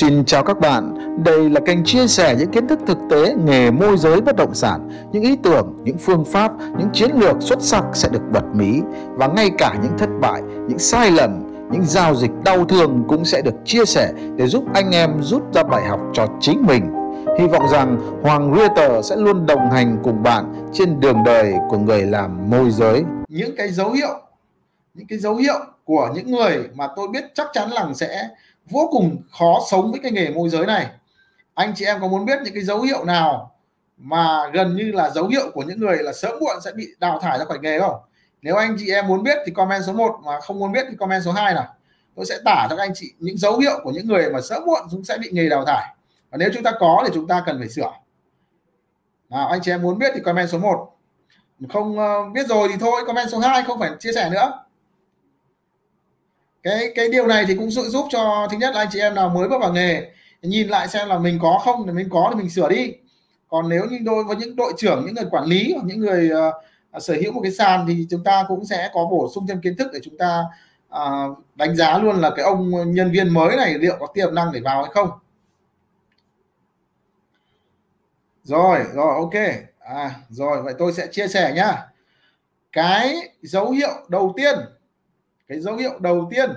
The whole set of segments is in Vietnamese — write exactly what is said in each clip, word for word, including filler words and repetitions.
Xin chào các bạn, đây là kênh chia sẻ những kiến thức thực tế nghề môi giới bất động sản, những ý tưởng, những phương pháp, những chiến lược xuất sắc sẽ được bật mí, và ngay cả những thất bại, những sai lầm, những giao dịch đau thương cũng sẽ được chia sẻ để giúp anh em rút ra bài học cho chính mình. Hy vọng rằng Hoàng Realtor sẽ luôn đồng hành cùng bạn trên đường đời của người làm môi giới. Những cái dấu hiệu, những cái dấu hiệu của những người mà tôi biết chắc chắn là sẽ vô cùng khó sống với cái nghề môi giới này. Anh chị em có muốn biết những cái dấu hiệu nào mà gần như là dấu hiệu của những người là sớm muộn sẽ bị đào thải ra khỏi nghề không? Nếu anh chị em muốn biết thì comment số một, mà không muốn biết thì comment số hai nào. Tôi sẽ tả cho các anh chị những dấu hiệu của những người mà sớm muộn cũng sẽ bị nghề đào thải. Và nếu chúng ta có thì chúng ta cần phải sửa. Nào, anh chị em muốn biết thì comment số một. Không biết rồi thì thôi, comment số hai, không phải chia sẻ nữa. Cái cái điều này thì cũng giúp cho, thứ nhất là anh chị em nào mới bước vào nghề nhìn lại xem là mình có không, thì mình có thì mình sửa đi. Còn nếu như đối với những đội trưởng, những người quản lý hoặc những người uh, sở hữu một cái sàn thì chúng ta cũng sẽ có bổ sung thêm kiến thức để chúng ta uh, đánh giá luôn là cái ông nhân viên mới này liệu có tiềm năng để vào hay không. Rồi, rồi, ok. À, rồi, vậy tôi sẽ chia sẻ nhá. Cái dấu hiệu đầu tiên Cái dấu hiệu đầu tiên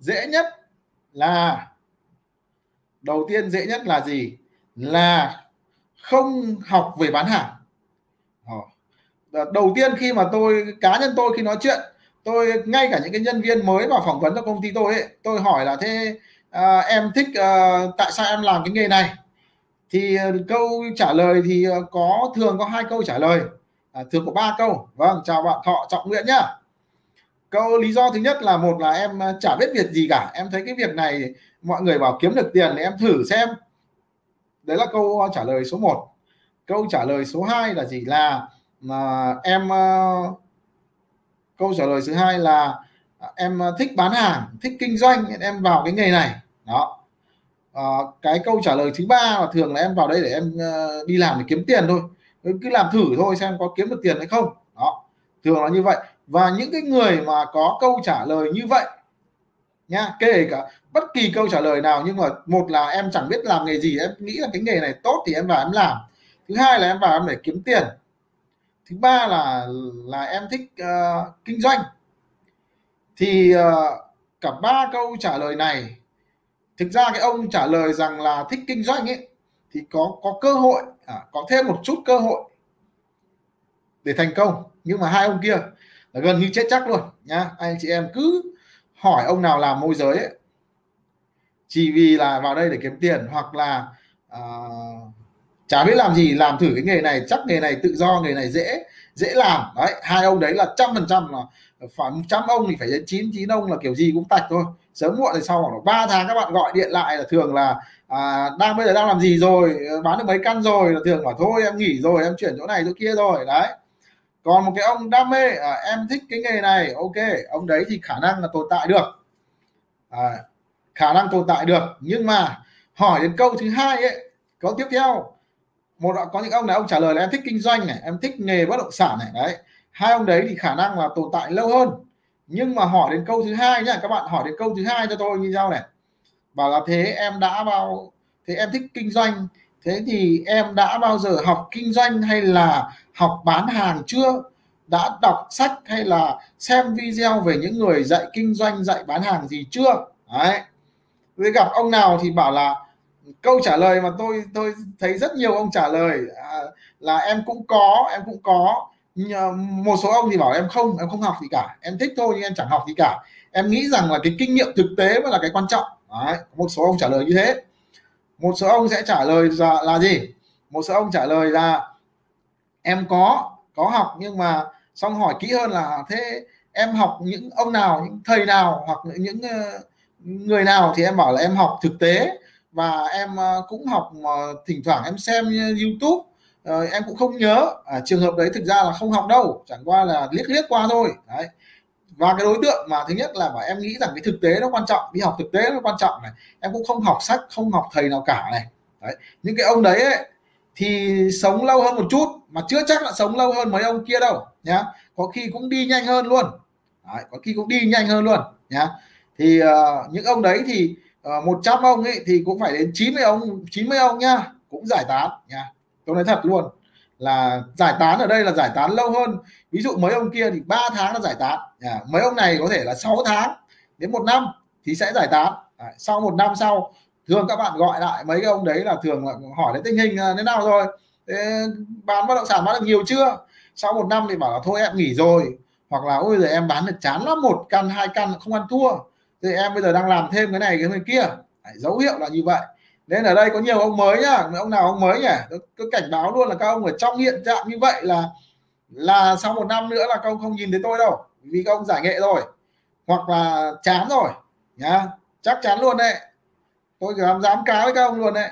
dễ nhất là đầu tiên dễ nhất là gì? Là không học về bán hàng. Đầu tiên khi mà tôi, cá nhân tôi khi nói chuyện, tôi ngay cả những cái nhân viên mới vào phỏng vấn cho công ty tôi ấy, tôi hỏi là thế à, em thích à, tại sao em làm cái nghề này? Thì câu trả lời thì có thường có hai câu trả lời, à, thường có ba câu. Vâng, chào bạn Thọ Trọng Nguyễn nhá. Câu lý do thứ nhất là, một là em chả biết việc gì cả, em thấy cái việc này mọi người bảo kiếm được tiền thì em thử xem. Đấy là câu trả lời số một. Câu trả lời số hai là gì? Là mà em câu trả lời thứ hai là em thích bán hàng, thích kinh doanh, em vào cái nghề này đó. À, cái câu trả lời thứ ba là thường là em vào đây để em đi làm để kiếm tiền thôi, cứ làm thử thôi xem có kiếm được tiền hay không đó, thường là như vậy. Và những cái người mà có câu trả lời như vậy nha, kể cả bất kỳ câu trả lời nào, nhưng mà một là em chẳng biết làm nghề gì, em nghĩ là cái nghề này tốt thì em vào em làm. Thứ hai là em vào em để kiếm tiền. Thứ ba là là em thích uh, kinh doanh. Thì uh, cả ba câu trả lời này, thực ra cái ông trả lời rằng là thích kinh doanh ấy thì có có cơ hội, à, có thêm một chút cơ hội để thành công, nhưng mà hai ông kia là gần như chết chắc luôn nhá. Anh chị em cứ hỏi ông nào làm môi giới ấy, chỉ vì là vào đây để kiếm tiền, hoặc là uh, chả biết làm gì, làm thử cái nghề này, chắc nghề này tự do, nghề này dễ dễ làm đấy. Hai ông đấy là trăm phần trăm, là phải trăm ông thì phải đến chín chín ông là kiểu gì cũng tạch thôi, sớm muộn. Thì sau khoảng ba tháng các bạn gọi điện lại là thường là à, đang bây giờ đang làm gì rồi, bán được mấy căn rồi, là thường bảo thôi em nghỉ rồi, em chuyển chỗ này chỗ kia rồi đấy. Còn một cái ông đam mê, à, em thích cái nghề này, ok, ông đấy thì khả năng là tồn tại được, à, khả năng tồn tại được. Nhưng mà hỏi đến câu thứ hai ấy, câu tiếp theo, một là có những ông này ông trả lời là em thích kinh doanh này, em thích nghề bất động sản này đấy, hai ông đấy thì khả năng là tồn tại lâu hơn. Nhưng mà hỏi đến câu thứ hai nhá, các bạn hỏi đến câu thứ hai cho tôi như sau này, bảo là thế em đã vào, thế em thích kinh doanh, thế thì em đã bao giờ học kinh doanh hay là học bán hàng chưa? Đã đọc sách hay là xem video về những người dạy kinh doanh, dạy bán hàng gì chưa? Đấy. Với gặp ông nào thì bảo là câu trả lời mà tôi tôi thấy rất nhiều ông trả lời à, là em cũng có, em cũng có. Một số ông thì bảo em không, em không học gì cả, em thích thôi nhưng em chẳng học gì cả. Em nghĩ rằng là cái kinh nghiệm thực tế mới là cái quan trọng. Đấy. Một số ông trả lời như thế. Một số ông sẽ trả lời là, là gì? Một số ông trả lời là em có, có học, nhưng mà xong hỏi kỹ hơn là thế em học những ông nào, những thầy nào hoặc những người nào, thì em bảo là em học thực tế và em cũng học thỉnh thoảng em xem YouTube, em cũng không nhớ. À, trường hợp đấy thực ra là không học đâu, chẳng qua là liếc liếc qua thôi. Đấy. Và cái đối tượng mà thứ nhất là bảo em nghĩ rằng cái thực tế nó quan trọng, đi học thực tế nó quan trọng này, em cũng không học sách, không học thầy nào cả này. Đấy. Những cái ông đấy ấy, thì sống lâu hơn một chút, mà chưa chắc là sống lâu hơn mấy ông kia đâu nhá, có khi cũng đi nhanh hơn luôn. Đấy, có khi cũng đi nhanh hơn luôn nhá. Thì uh, những ông đấy thì một trăm ông ấy thì cũng phải đến chín mươi ông nhá, cũng giải tán nhá. Tôi nói thật luôn là giải tán ở đây là giải tán lâu hơn. Ví dụ mấy ông kia thì ba tháng là giải tán nhá. Mấy ông này có thể là sáu tháng đến một năm thì sẽ giải tán. À, sau một năm sau thường các bạn gọi lại mấy cái ông đấy là thường là hỏi đến tình hình thế nào rồi, thế bán bất động sản bán được nhiều chưa. Sau một năm thì bảo là thôi em nghỉ rồi, hoặc là ôi giời em bán được chán lắm, một căn hai căn không ăn thua thì em bây giờ đang làm thêm cái này cái bên kia. Đấy, dấu hiệu là như vậy. Nên ở đây có nhiều ông mới nhá, ông nào ông mới nhỉ, cứ cảnh báo luôn là các ông ở trong hiện trạng như vậy là là sau một năm nữa là các ông không nhìn thấy tôi đâu, vì các ông giải nghệ rồi hoặc là chán rồi nhá, chắc chắn luôn đấy. Tôi dám dám cá với các ông luôn đấy.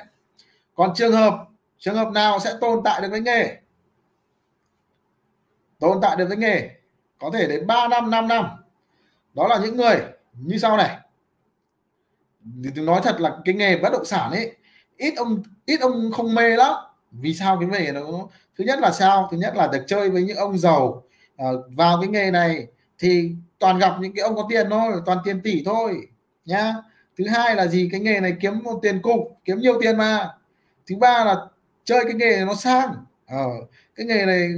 Còn trường hợp trường hợp nào sẽ tồn tại được với nghề, tồn tại được với nghề có thể đến ba năm năm năm, đó là những người như sau này. Nói thật là cái nghề bất động sản ấy ít ông ít ông không mê lắm. Vì sao? Cái nghề nó thứ nhất là sao thứ nhất là được chơi với những ông giàu. À, vào cái nghề này thì toàn gặp những cái ông có tiền thôi, toàn tiền tỷ thôi nhá. Thứ hai là gì, cái nghề này kiếm một tiền cục, kiếm nhiều tiền mà. Thứ ba là chơi cái nghề này nó sang. Ờ, cái nghề này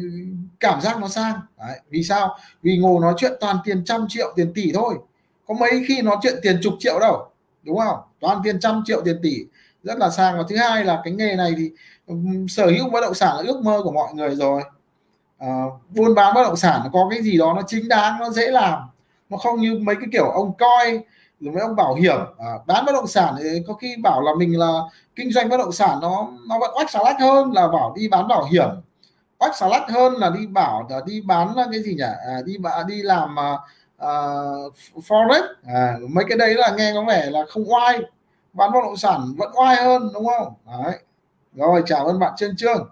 cảm giác nó sang. Đấy, vì sao? Vì ngồi nói chuyện toàn tiền trăm triệu tiền tỷ thôi, có mấy khi nói chuyện tiền chục triệu đâu, đúng không? Toàn tiền trăm triệu tiền tỷ rất là sang. Và thứ hai là cái nghề này thì sở hữu bất động sản là ước mơ của mọi người rồi. À, buôn bán bất động sản nó có cái gì đó nó chính đáng, nó dễ làm, nó không như mấy cái kiểu ông coi rồi mấy ông bảo hiểm. À, bán bất động sản thì có khi bảo là mình là kinh doanh bất động sản nó nó vẫn oách xà lách hơn là bảo đi bán bảo hiểm, oách xà lách hơn là đi bảo là đi bán cái gì nhỉ, à, đi đi làm à, forex. À, mấy cái đấy là nghe có vẻ là không oai, bán bất động sản vẫn oai hơn, đúng không? Đấy. Rồi, chào ơn bạn Trương Trương.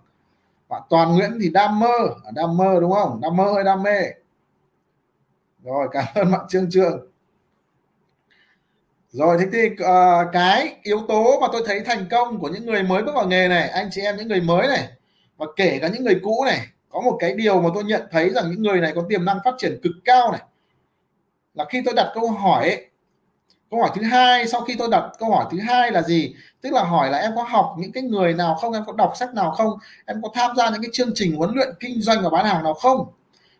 Bạn Toàn Nguyễn thì đam mơ, đam mơ đúng không? Đam mơ hay đam mê? Rồi, cảm ơn bạn Trương Trương. Rồi, thế thì uh, cái yếu tố mà tôi thấy thành công của những người mới bước vào nghề này, anh chị em những người mới này và kể cả những người cũ này, có một cái điều mà tôi nhận thấy rằng những người này có tiềm năng phát triển cực cao này, là khi tôi đặt câu hỏi ấy, câu hỏi thứ hai, sau khi tôi đặt câu hỏi thứ hai là gì, tức là hỏi là em có học những cái người nào không, em có đọc sách nào không, em có tham gia những cái chương trình huấn luyện kinh doanh và bán hàng nào không.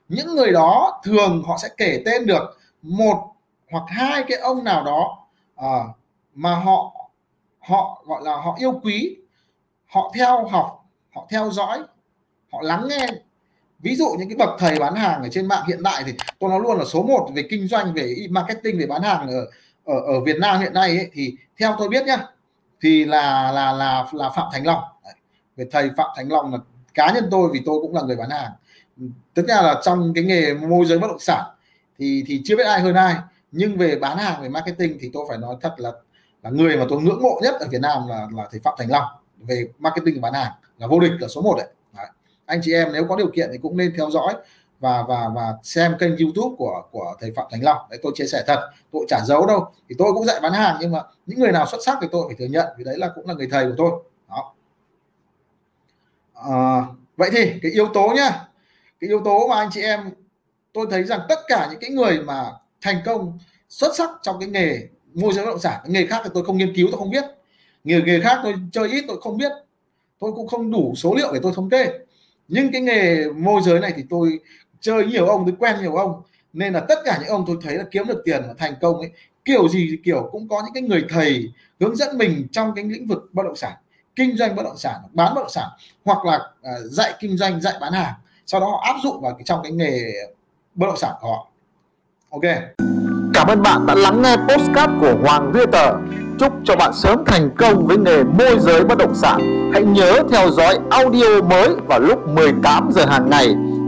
Những người đó thường họ sẽ kể tên được một hoặc hai cái ông nào đó à, mà họ họ gọi là họ yêu quý, họ theo học, họ theo dõi, họ lắng nghe. Ví dụ những cái bậc thầy bán hàng ở trên mạng hiện đại thì tôi nói luôn là số một về kinh doanh, về marketing, về bán hàng ở ở, ở Việt Nam hiện nay ấy, thì theo tôi biết nhá, thì là là là là Phạm Thành Long. Về thầy Phạm Thành Long là cá nhân tôi, vì tôi cũng là người bán hàng, tức là trong cái nghề môi giới bất động sản thì thì chưa biết ai hơn ai, nhưng về bán hàng, về marketing thì tôi phải nói thật là là người mà tôi ngưỡng mộ nhất ở Việt Nam là là thầy Phạm Thành Long. Về marketing và bán hàng là vô địch, là số một đấy. Đấy. Anh chị em nếu có điều kiện thì cũng nên theo dõi và và và xem kênh YouTube của của thầy Phạm Thành Long. Đấy, tôi chia sẻ thật, tôi chả giấu đâu. Thì tôi cũng dạy bán hàng, nhưng mà những người nào xuất sắc thì tôi phải thừa nhận, vì đấy là cũng là người thầy của tôi. Đó. À, vậy thì cái yếu tố nhá, cái yếu tố mà anh chị em tôi thấy rằng tất cả những cái người mà thành công xuất sắc trong cái nghề môi giới bất động sản, nghề khác thì tôi không nghiên cứu, tôi không biết, nghề nghề khác tôi chơi ít, tôi không biết, tôi cũng không đủ số liệu để tôi thống kê. Nhưng cái nghề môi giới này thì tôi chơi nhiều ông, tôi quen nhiều ông, nên là tất cả những ông tôi thấy là kiếm được tiền và thành công ấy, kiểu gì thì kiểu cũng có những cái người thầy hướng dẫn mình trong cái lĩnh vực bất động sản, kinh doanh bất động sản, bán bất động sản, hoặc là dạy kinh doanh, dạy bán hàng, sau đó họ áp dụng vào trong cái nghề bất động sản của họ. Okay. Cảm ơn bạn đã lắng nghe podcast của Hoàng Realtor. Chúc cho bạn sớm thành công với nghề môi giới bất động sản. Hãy nhớ theo dõi audio mới vào lúc mười tám giờ hàng ngày.